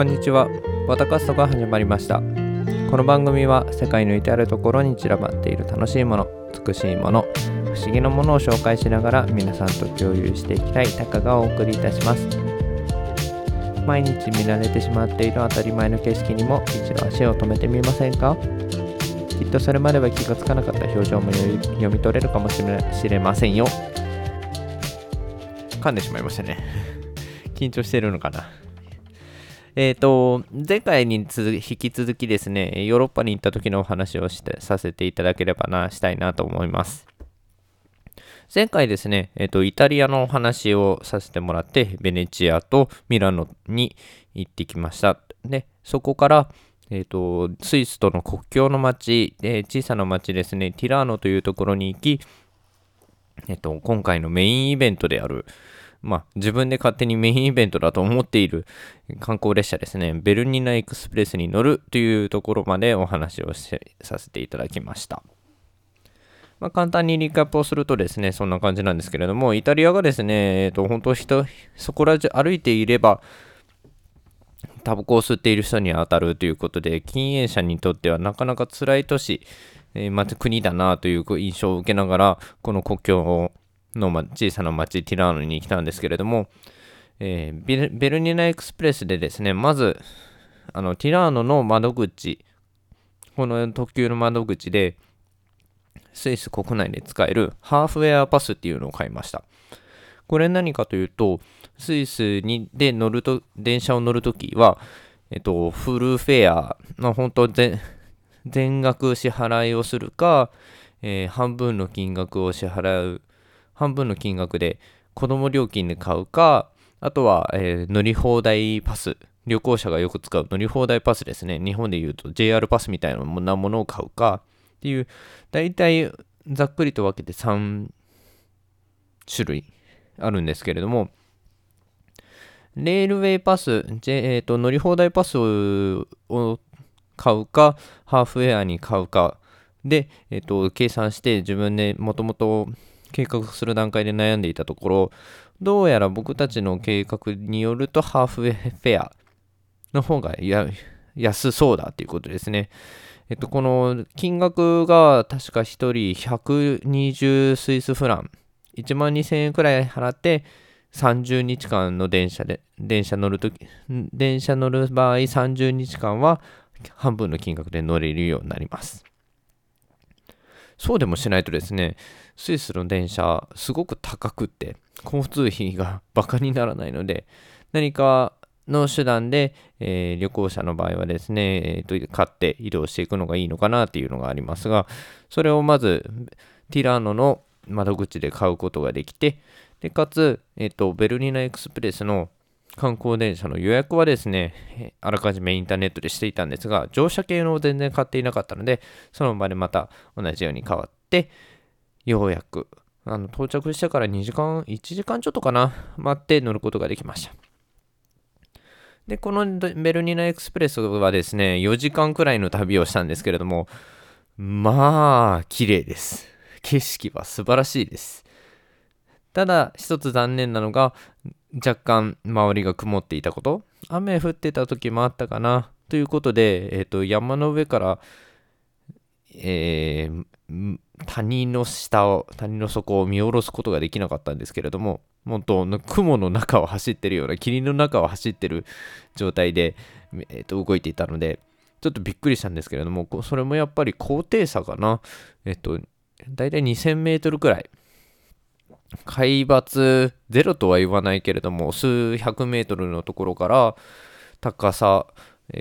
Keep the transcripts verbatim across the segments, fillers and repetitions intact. こんにちは。わたかすとが始まりました。この番組は世界の至るところに散らばっている楽しいもの、美しいもの、不思議なものを紹介しながら皆さんと共有していきたいたかがお送りいたします。毎日見慣れてしまっている当たり前の景色にも一度足を止めてみませんか？きっとそれまでは気がつかなかった表情も読み取れるかもしれませんよ。噛んでしまいましたね。緊張してるのかな。えーと、前回に引き続きですね、ヨーロッパに行った時のお話をしてさせていただければな、したいなと思います。前回ですね、えーと、イタリアのお話をさせてもらって、ベネチアとミラノに行ってきました。で、そこから、えーと、スイスとの国境の町、えー、小さな町ですね、ティラーノというところに行き、えーと、今回のメインイベントである、まあ、自分で勝手にメインイベントだと思っている観光列車ですね、ベルニナエクスプレスに乗るというところまでお話をさせていただきました。まあ、簡単にリカップをするとですね、そんな感じなんですけれども、イタリアがですね、えーと、本当人、そこら中歩いていれば、タバコを吸っている人に当たるということで、禁煙者にとってはなかなか辛い都市、えー、また国だなという印象を受けながら、この国境をの小さな町ティラーノに来たんですけれども、えー、ベル、ベルニナエクスプレスでですね、まずあのティラーノの窓口、この特急の窓口でスイス国内で使えるハーフウェアパスっていうのを買いました。これ何かというと、スイスにで乗ると電車を乗るときは、えっと、フルフェアの本当全、全額支払いをするか、えー、半分の金額を支払う半分の金額で子供料金で買うか、あとは、えー、乗り放題パス、旅行者がよく使う乗り放題パスですね。日本でいうと ジェイアール パスみたいなものを買うかっていう、だいたいざっくりと分けてさん種類あるんですけれども、レールウェイパス、えーと、乗り放題パスを買うか、ハーフウェアに買うかで、えーと、計算して自分でもともと計画する段階で悩んでいたところ、どうやら僕たちの計画によるとハーフウェイフェアの方がや安そうだということですね。えっとこの金額が確かひとりひゃくにじゅうスイスフラン、いちまんにせんえんくらい払ってさんじゅうにちかんの電車で電車乗るとき電車乗る場合さんじゅうにちかんは半分の金額で乗れるようになります。そうでもしないとですね、スイスの電車すごく高くって交通費がバカにならないので、何かの手段で、えー、旅行者の場合はですね、えー、買って移動していくのがいいのかなというのがありますが、それをまずティラーノの窓口で買うことができて、でかつ、えーと、ベルニナエクスプレスの観光電車の予約はですね、あらかじめインターネットでしていたんですが、乗車券を全然買っていなかったので、その場でまた同じように変わって、ようやくあの到着してからにじかん、いちじかんちょっとかな、待って乗ることができました。で、このベルニナエクスプレスはですね、よじかんくらいの旅をしたんですけれども、まあ、綺麗です。景色は素晴らしいです。ただ一つ残念なのが、若干周りが曇っていたこと、雨降ってた時もあったかなということで、えー、と山の上から、えー、谷の下を谷の底を見下ろすことができなかったんですけれども、本当雲の中を走ってるような霧の中を走ってる状態で、えー、と動いていたのでちょっとびっくりしたんですけれども、それもやっぱり高低差かな、えっ、ー、とだいたいにせんメートルくらい、海抜ゼロとは言わないけれども数百メートルのところから高さ、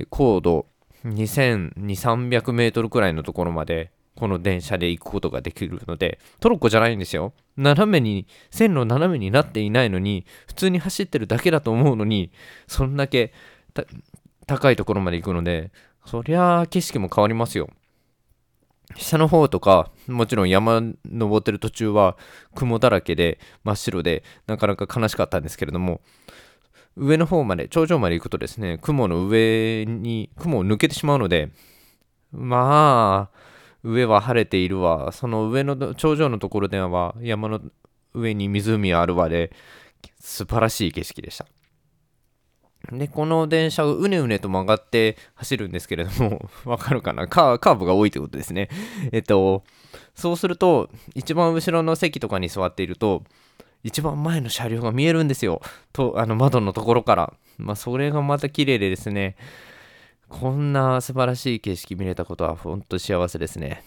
高度にせんにひゃく、さんびゃくメートルくらいのところまでこの電車で行くことができるので、トロッコじゃないんですよ。斜めに線路斜めになっていないのに、普通に走ってるだけだと思うのに、そんだけた高いところまで行くので、そりゃあ景色も変わりますよ。下の方とか、もちろん山登ってる途中は雲だらけで真っ白でなかなか悲しかったんですけれども、上の方まで頂上まで行くとですね、雲の上に雲を抜けてしまうので、まあ上は晴れているわ、その上の頂上のところでは山の上に湖はあるわで、素晴らしい景色でした。でこの電車をうねうねと曲がって走るんですけれども、わかるかな、カー、カーブが多いということですね。えっとそうすると一番後ろの席とかに座っていると一番前の車両が見えるんですよ、とあの窓のところから。まあそれがまた綺麗でですね、こんな素晴らしい景色見れたことは本当幸せですね。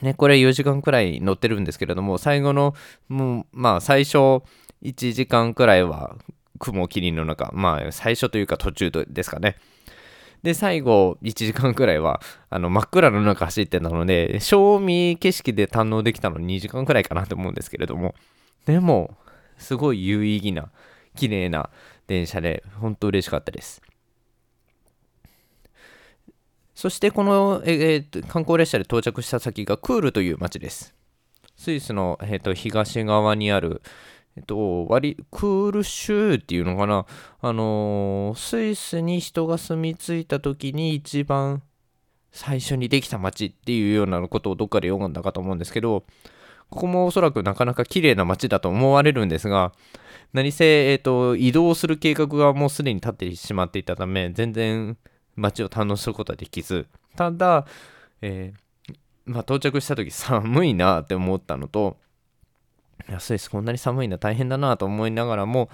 ね、これよじかんくらい乗ってるんですけれども、最後のもうまあ最初いちじかんくらいは雲霧の中、まあ最初というか途中ですかね。で最後いちじかんくらいはあの真っ暗の中走ってたので、正味景色で堪能できたのにじかんくらいかなと思うんですけれども、でもすごい有意義な綺麗な電車で本当嬉しかったです。そしてこの、えー、観光列車で到着した先がクールという町です。スイスの、えー、と東側にある、えー、と割クール州っていうのかな、あのー、スイスに人が住み着いた時に一番最初にできた町っていうようなことをどっかで読んだかと思うんですけど、ここもおそらくなかなか綺麗な町だと思われるんですが、何せ、えー、と移動する計画がもうすでに立ってしまっていたため、全然街を堪能することはできず、ただ、えーまあ、到着した時寒いなって思ったのと、いやスイスこんなに寒いな大変だなと思いながらも、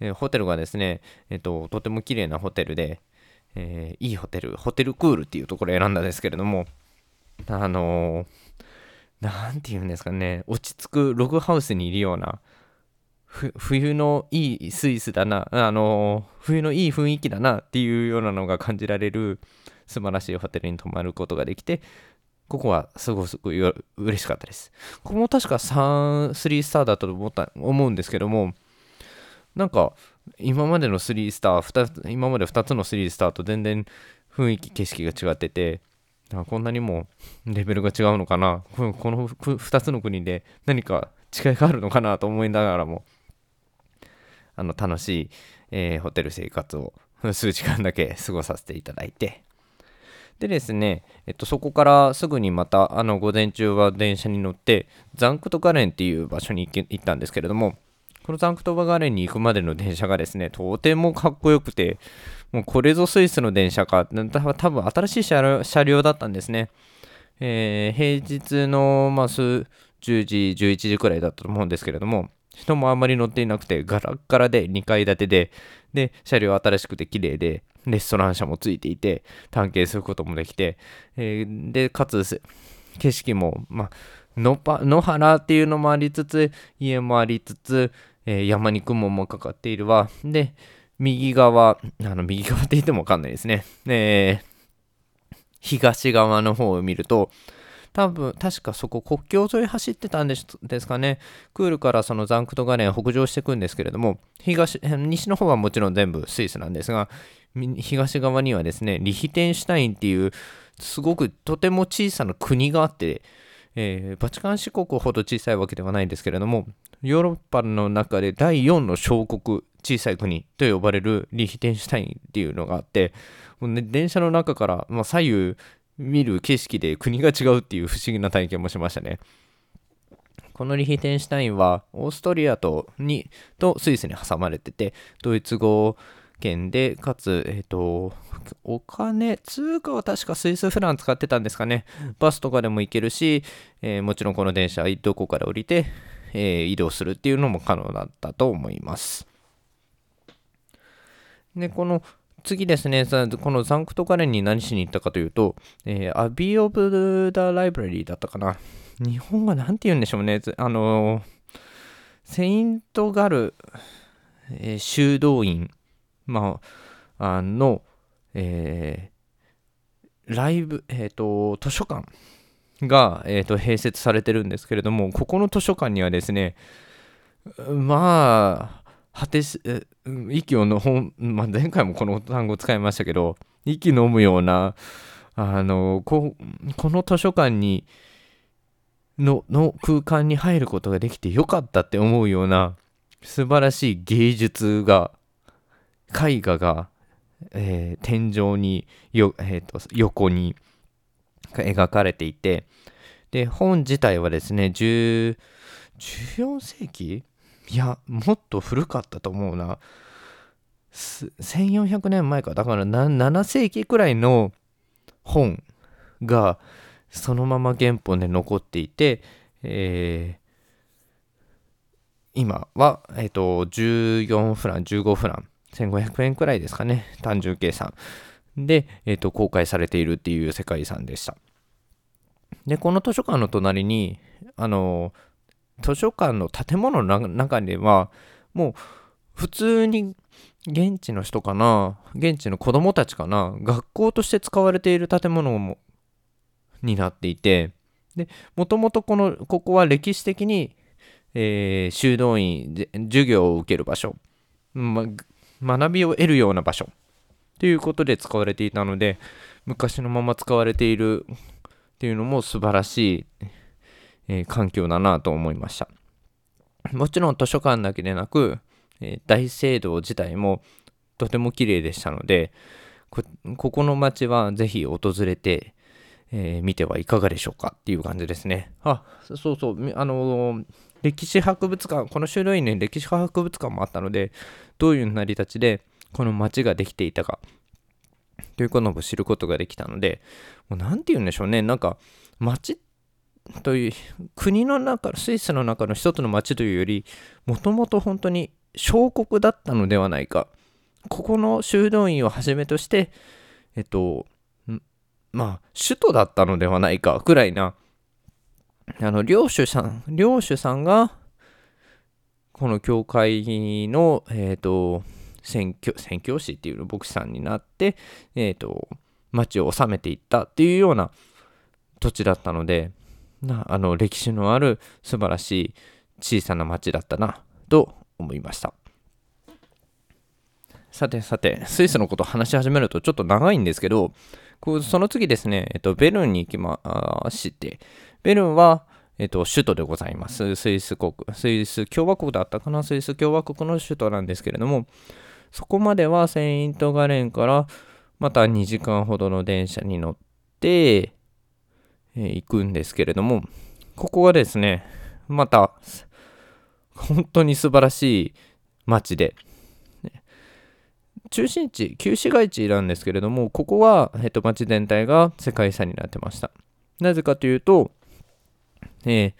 えー、ホテルがですね、えーと、とても綺麗なホテルで、えー、いいホテルホテルクールっていうところを選んだんですけれども、あのー、なんていうんですかね、落ち着くログハウスにいるようなふ冬のいいスイスだな、あのー、冬のいい雰囲気だなっていうようなのが感じられる素晴らしいホテルに泊まることができて、ここはすごく嬉しかったです。ここも確かさん、さんスターだと思った思うんですけども、なんか今までのさんスターふたつ、今までふたつのさんスターと全然雰囲気景色が違ってて、こんなにもレベルが違うのかな、このふたつの国で何か違いがあるのかなと思いながらも、あの楽しい、えー、ホテル生活を数時間だけ過ごさせていただいて、でですね、えっと、そこからすぐにまたあの午前中は電車に乗ってザンクトガレンっていう場所に行け、行ったんですけれども、このザンクトガレンに行くまでの電車がですね、とてもかっこよくて、もうこれぞスイスの電車か、多分新しい車両、車両だったんですね。えー、平日の、まあ、じゅうじ、じゅういちじくらいだったと思うんですけれども、人もあんまり乗っていなくてガラッガラでにかい建てで、で車両新しくて綺麗で、レストラン車もついていて探検することもできて、えー、でかつ景色も、まあ、のぱ野原っていうのもありつつ、家もありつつ、えー、山に雲もかかっているわ。で右側、あの右側って言ってもわかんないですね、えー、東側の方を見ると、多分確かそこ国境沿い走ってたんです、ですかね。クールからそのザンクトガレン北上していくんですけれども、東西の方はもちろん全部スイスなんですが、東側にはですね、リヒテンシュタインっていうすごくとても小さな国があって、えー、バチカン市国ほど小さいわけではないんですけれども、ヨーロッパの中でだいよんの小国、小さい国と呼ばれるリヒテンシュタインっていうのがあって、もうね、電車の中から、まあ、左右見る景色で国が違うっていう不思議な体験もしましたね。このリヒテンシュタインはオーストリアと、にとスイスに挟まれてて、ドイツ語圏で、かつ、えーと、お金、通貨は確かスイスフラン使ってたんですかね。バスとかでも行けるし、えー、もちろんこの電車どこから降りて、えー、移動するっていうのも可能だったと思います。で、この次ですね、このザンクトガレンに何しに行ったかというと、えー、アビー・オブ・ダ・ライブラリーだったかな。日本語なんて言うんでしょうね。あのー、セイント・ガル、えー、修道院、まあ、あの、えー、ライブ、えっと、図書館が、えーと、併設されてるんですけれども、ここの図書館にはですね、まあ、果てし息をの本、まあ、前回もこの単語使いましたけど、息飲むようなあの こ, この図書館に の, の空間に入ることができてよかったって思うような素晴らしい芸術が、絵画が、えー、天井によ、えー、と横に描かれていて、で本自体はですねじゅうよん世紀、いやもっと古かったと思うな。せんよんひゃくねんまえか、だからななせいきくらいの本がそのまま原本で残っていて、えー、今は、えーと、じゅうよんフラン、じゅうごフラン、せんごひゃくえんくらいですかね、単純計算で、えーと、公開されているっていう世界遺産でした。で、この図書館の隣に、あの図書館の建物の中にはもう普通に現地の人かな、現地の子供たちかな、学校として使われている建物もになっていて、で、もともとこのここは歴史的に、えー、修道院で授業を受ける場所、ま、学びを得るような場所ということで使われていたので、昔のまま使われているっていうのも素晴らしい、えー、環境だなと思いました。もちろん図書館だけでなく、大聖堂自体もとても綺麗でしたので、 こ, ここの町はぜひ訪れてみ、えー、てはいかがでしょうかっていう感じですね。あ、そうそう、あの歴史博物館、この修道院に歴史博物館もあったので、どういう成り立ちでこの町ができていたかということも知ることができたので、もうなんて言うんでしょうね、なんか町ってという国の中、スイスの中の一つの町というより、もともと本当に小国だったのではないか。ここの修道院をはじめとして、えっと、まあ、首都だったのではないかくらいな、あの領主さん、領主さんが、この教会の、えっと、宣教、宣教師っていうの、牧師さんになって、えっと、町を治めていったっていうような土地だったので、なあの歴史のある素晴らしい小さな町だったなと思いました。さてさて、スイスのことを話し始めるとちょっと長いんですけど、こうその次ですね、えっと、ベルンに行きまして、ベルンは、えっと、首都でございます。スイス国、スイス共和国だったかな、スイス共和国の首都なんですけれども、そこまではセイントガレンからまたにじかんほどの電車に乗って行くんですけれども、ここはですね、また本当に素晴らしい町で、中心地、旧市街地なんですけれども、ここは、えっと、町全体が世界遺産になってました。なぜかというと、え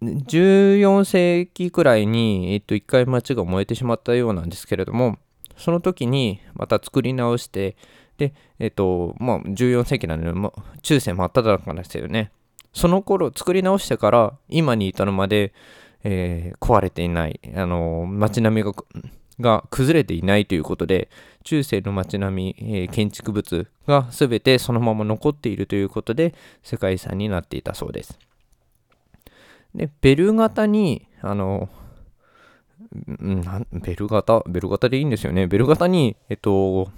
ー、じゅうよんせいきくらいに、えっと、一回町が燃えてしまったようなんですけれども、その時にまた作り直して、で、えっと、まあ、じゅうよんせいきなので、ま、中世真っただ中ですよね。その頃、作り直してから今に至るまで、えー、壊れていない、あのー、街並みが、が崩れていないということで、中世の街並み、えー、建築物が全てそのまま残っているということで、世界遺産になっていたそうです。で、ベル型に、あのー、なん、ベル型、ベル型でいいんですよね。ベル型に、えっと、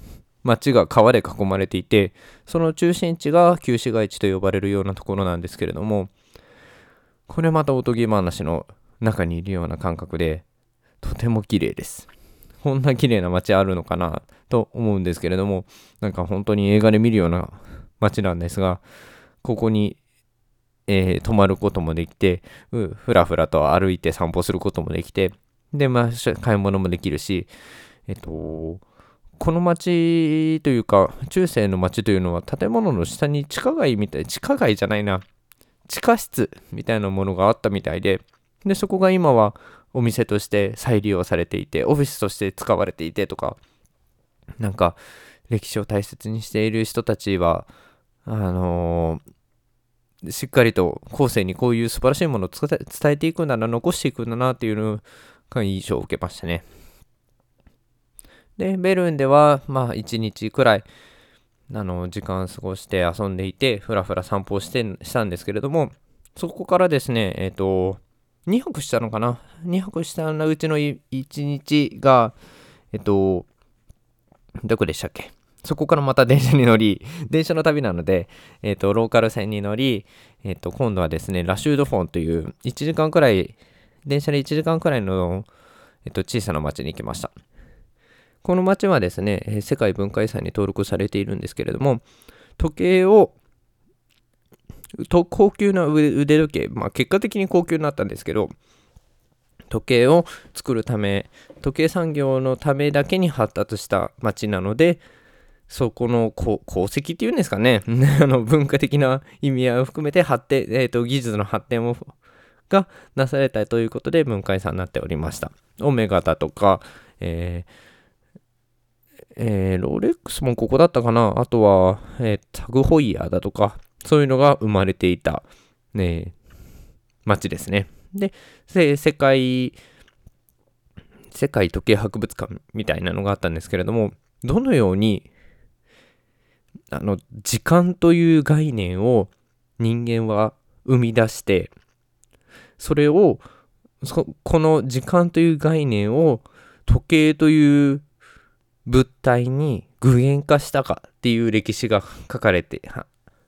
町が川で囲まれていて、その中心地が旧市街地と呼ばれるようなところなんですけれども、これまたおとぎ話の中にいるような感覚で、とても綺麗です。こんな綺麗な町あるのかなと思うんですけれども、なんか本当に映画で見るような町なんですが、ここに、えー、泊まることもできて、ふらふらと歩いて散歩することもできて、で、まあ、買い物もできるし、えっとこの町というか、中世の町というのは、建物の下に地下街みたい、地下街じゃないな、地下室みたいなものがあったみたいで、で、そこが今はお店として再利用されていて、オフィスとして使われていてとか、なんか、歴史を大切にしている人たちは、あのー、しっかりと後世にこういう素晴らしいものを伝えていくんだな、残していくんだなっていうのが印象を受けましたね。で、ベルンでは、まあ、いちにちくらい、あの、時間を過ごして遊んでいて、ふらふら散歩をして、したんですけれども、そこからですね、えっと、にはくしたのかな ?に 泊したうちのいちにちが、えっと、どこでしたっけ、そこからまた電車に乗り、電車の旅なので、えっと、ローカル線に乗り、えっと、今度はですね、ラシュードフォンという、いちじかんくらい、電車でいちじかんくらいの、えっと、小さな町に行きました。この町はですね、世界文化遺産に登録されているんですけれども、時計を、と高級な腕時計、まあ結果的に高級になったんですけど、時計を作るため、時計産業のためだけに発達した町なので、そこの功績っていうんですかねあの文化的な意味合いを含めて発展、えー、と技術の発展をがなされたということで文化遺産になっておりました。オメガだとか、えーえー、ロレックスもここだったかな、あとは、えー、タグホイヤーだとか、そういうのが生まれていた、ね、町ですね。で、世界世界時計博物館みたいなのがあったんですけれども、どのようにあの時間という概念を人間は生み出して、それをそこの時間という概念を時計という物体に具現化したかっていう歴史が書かれて、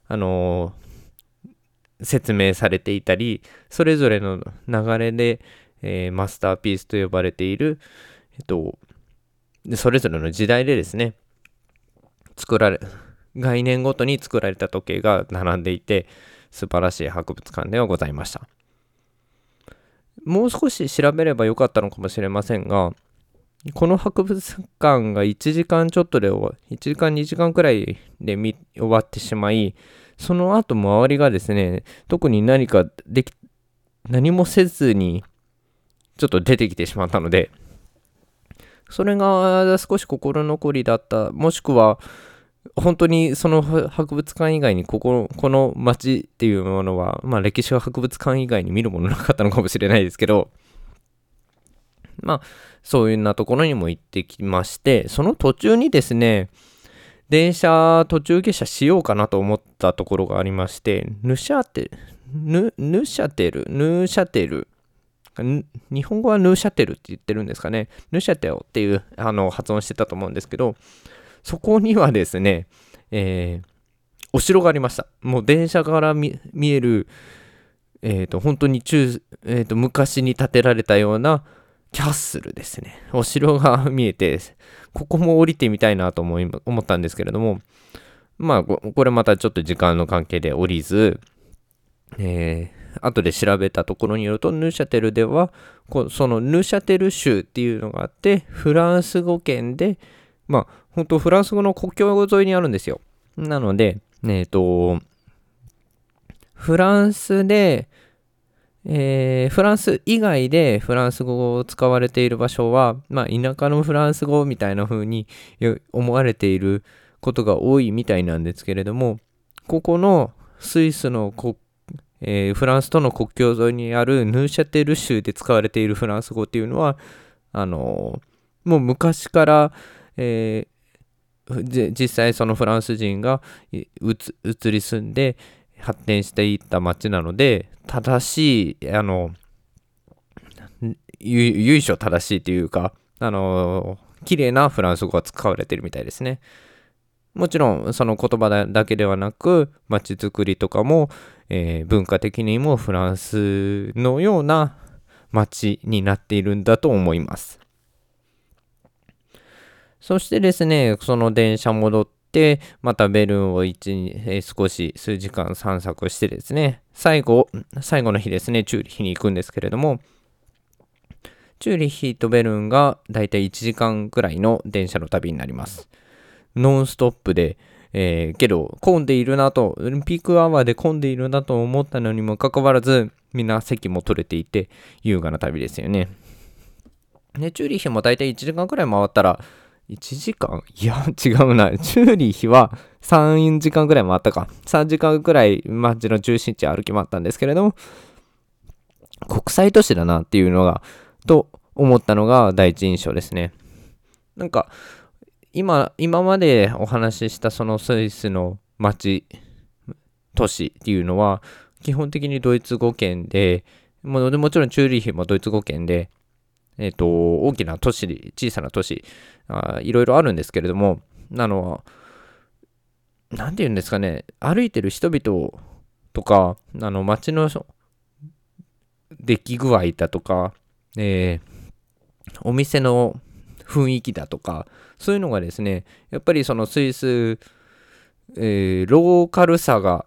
あのー、説明されていたり、それぞれの流れで、えー、マスターピースと呼ばれている、えっと、それぞれの時代でですね、作られ概念ごとに作られた時計が並んでいて、素晴らしい博物館ではございました。もう少し調べればよかったのかもしれませんが、この博物館がいちじかんちょっとで終わいちじかんにじかんくらいで見終わってしまい、その後周りがですね、特に何かでき何もせずにちょっと出てきてしまったので、それが少し心残りだった。もしくは本当にその博物館以外にここ、この町っていうものは、まあ歴史は博物館以外に見るものなかったのかもしれないですけど、まあそういうようなところにも行ってきまして、その途中にですね、電車途中下車しようかなと思ったところがありまして、ヌシャテル、ヌシャテル、ヌシャテル、日本語はヌシャテルって言ってるんですかね、ヌシャテオっていうあの発音してたと思うんですけど、そこにはですね、えー、お城がありました。もう電車から 見, 見える、えーと、本当に中、えーと、昔に建てられたようなキャッスルですね。お城が見えて、ここも降りてみたいなと 思, い思ったんですけれども、まあ、これまたちょっと時間の関係で降りず、えー、後で調べたところによると、ヌシャテルでは、そのヌシャテル州っていうのがあって、フランス語圏で、まあ、本当フランス語の国境沿いにあるんですよ。なので、えっと、フランスで、えー、フランス以外でフランス語を使われている場所は、まあ、田舎のフランス語みたいな風に思われていることが多いみたいなんですけれども、ここのスイスの国、えー、フランスとの国境沿いにあるヌーシャテル州で使われているフランス語っていうのは、あのー、もう昔から、えー、実際そのフランス人がうつ移り住んで発展していった町なので、正しいあの由由緒正しいというか、あの綺麗なフランス語が使われているみたいですね。もちろんその言葉だけではなく、町づくりとかも、えー、文化的にもフランスのような町になっているんだと思います。そしてですね、その電車戻って、またベルンをいち、えー、少し数時間散策してですね、最後、最後の日ですね、チューリヒに行くんですけれども、チューリヒとベルンがだいたいいちじかんくらいの電車の旅になります。ノンストップで、えー、けど混んでいるなと、ピークアワーで混んでいるなと思ったのにもかかわらず、みんな席も取れていて、優雅な旅ですよね。で、チューリヒもだいたいいちじかんくらい回ったら、いちじかんいや違うな、チューリヒはさんじかんくらい回ったか、さんじかんくらい街の中心地歩き回ったんですけれども、国際都市だなっていうのがと思ったのが第一印象ですね。なんか今今までお話ししたそのスイスの街都市っていうのは基本的にドイツ語圏で、ももちろんチューリヒもドイツ語圏で、えー、と大きな都市、小さな都市、あいろいろあるんですけれども、あのなんていうんですかね、歩いてる人々とか、あの街の出来具合だとか、えー、お店の雰囲気だとか、そういうのがですね、やっぱりそのスイス、えー、ローカルさが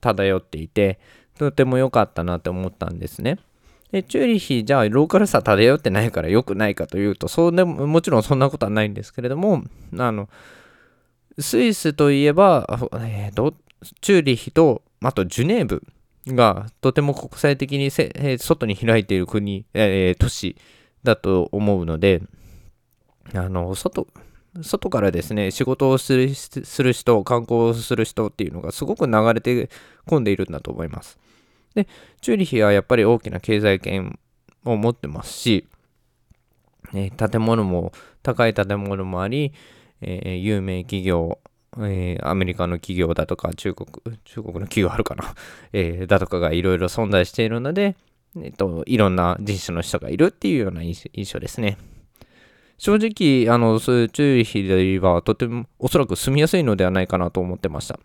漂っていて、とても良かったなって思ったんですね。でチューリヒじゃあローカルさ漂ってないから良くないかというと、そうでももちろんそんなことはないんですけれども、あのスイスといえば、えー、とチューリヒとあとジュネーブがとても国際的にせ、えー、外に開いている国、えー、都市だと思うので、あの外外からですね仕事をする、する人、観光をする人っていうのがすごく流れて込んでいるんだと思います。でチューリヒはやっぱり大きな経済圏を持ってますし、えー、建物も高い建物もあり、えー、有名企業、えー、アメリカの企業だとか中国中国の企業あるかな、えー、だとかがいろいろ存在しているので、えー、といろんな人種の人がいるっていうような印象ですね。正直あのチューリヒではとてもおそらく住みやすいのではないかなと思ってました。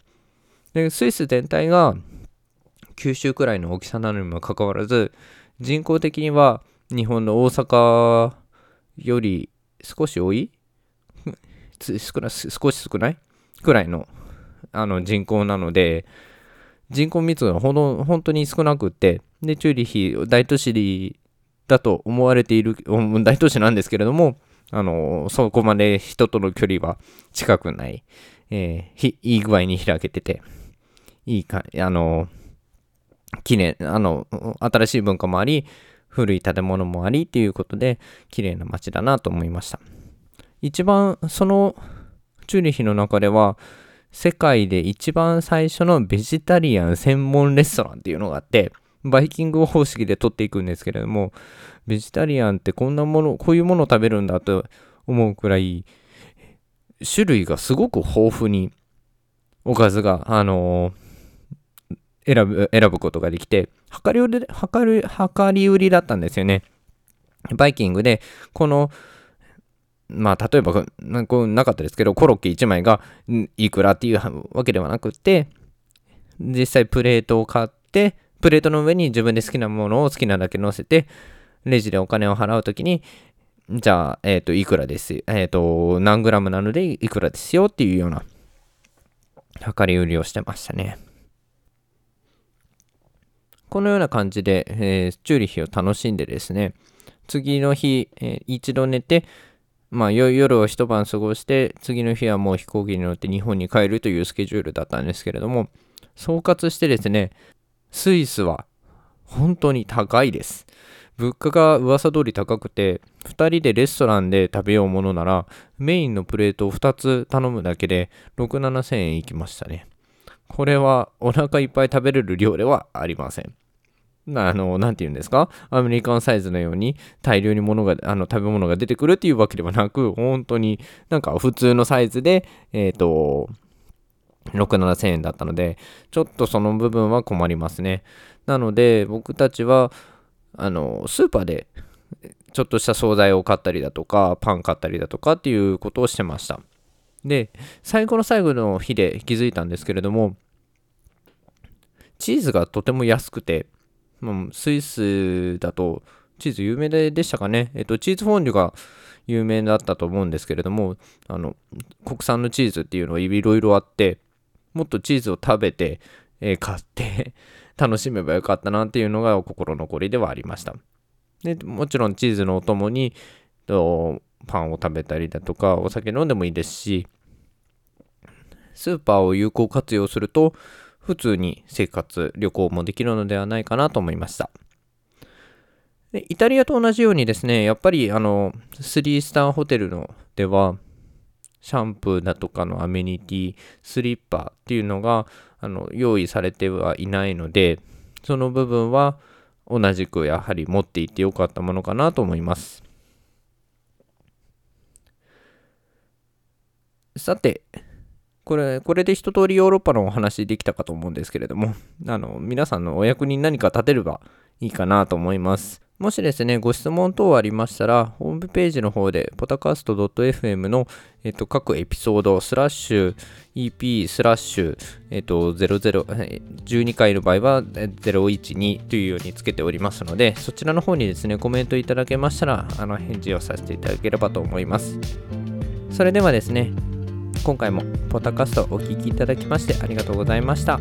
でスイス全体が九州くらいの大きさなのにもかかわらず、人口的には日本の大阪より少し多い少し少ないくらい の, あの人口なので、人口密度がほど本当に少なくって、でチューリヒ大都市だと思われている大都市なんですけれども、あのそこまで人との距離は近くない、えー、いい具合に開けてて、いいかあのきれいあの新しい文化もあり、古い建物もありということで綺麗な街だなと思いました。一番そのチューリヒの中では世界で一番最初のベジタリアン専門レストランっていうのがあって、バイキング方式で取っていくんですけれども、ベジタリアンってこんなものこういうものを食べるんだと思うくらい種類がすごく豊富におかずがあのー、選ぶ選ぶことができて、量り売り量り量り売りだったんですよね。バイキングでこのまあ例えばこうなかったですけど、コロッケいちまいがいくらっていうわけではなくて、実際プレートを買って、プレートの上に自分で好きなものを好きなだけ乗せて、レジでお金を払うときに、じゃあ、えっと、いくらです、えっと、何グラムなのでいくらですよっていうような、量り売りをしてましたね。このような感じで、えー、チューリヒを楽しんでですね、次の日、えー、一度寝て、まあ、夜を一晩過ごして、次の日はもう飛行機に乗って日本に帰るというスケジュールだったんですけれども、総括してですね、スイスは本当に高いです。物価が噂通り高くて、ふたりでレストランで食べようものなら、メインのプレートをふたつ頼むだけでろくまんななせんえんいきましたね。これはお腹いっぱい食べれる量ではありません。あの、なんて言うんですか？アメリカンサイズのように大量に物が、あの、食べ物が出てくるっていうわけではなく、本当になんか普通のサイズで、えっと、ろくまんななせんえんだったので、ちょっとその部分は困りますね。なので僕たちはあのスーパーでちょっとした惣菜を買ったりだとか、パン買ったりだとかっていうことをしてました。で最後の最後の日で気づいたんですけれども、チーズがとても安くて、まあ、スイスだとチーズ有名でしたかね、えっと、チーズフォンデュが有名だったと思うんですけれども、あの国産のチーズっていうのはいろいろあって、もっとチーズを食べて、えー、買って楽しめばよかったなっていうのが心残りではありました。でもちろんチーズのお供にとパンを食べたりだとか、お酒飲んでもいいですし、スーパーを有効活用すると普通に生活、旅行もできるのではないかなと思いました。でイタリアと同じようにですね、やっぱりあのスリースターホテルのではシャンプーだとかのアメニティ、スリッパっていうのがあの用意されてはいないので、その部分は同じくやはり持っていてよかったものかなと思います。さてこれ、これで一通りヨーロッパのお話できたかと思うんですけれども、あの皆さんのお役に何か立てればいいかなと思います。もしですね、ご質問等ありましたら、ホームページの方で、ポッドキャストドットエフエム の、えっと、各エピソード、スラッシュ、イーピー、スラッシュ、えっと、ゼロゼロ、じゅうにかいの場合は、ゼロいちにというようにつけておりますので、そちらの方にですね、コメントいただけましたら、あの、返事をさせていただければと思います。それではですね、今回もポッドキャストをお聞きいただきましてありがとうございました。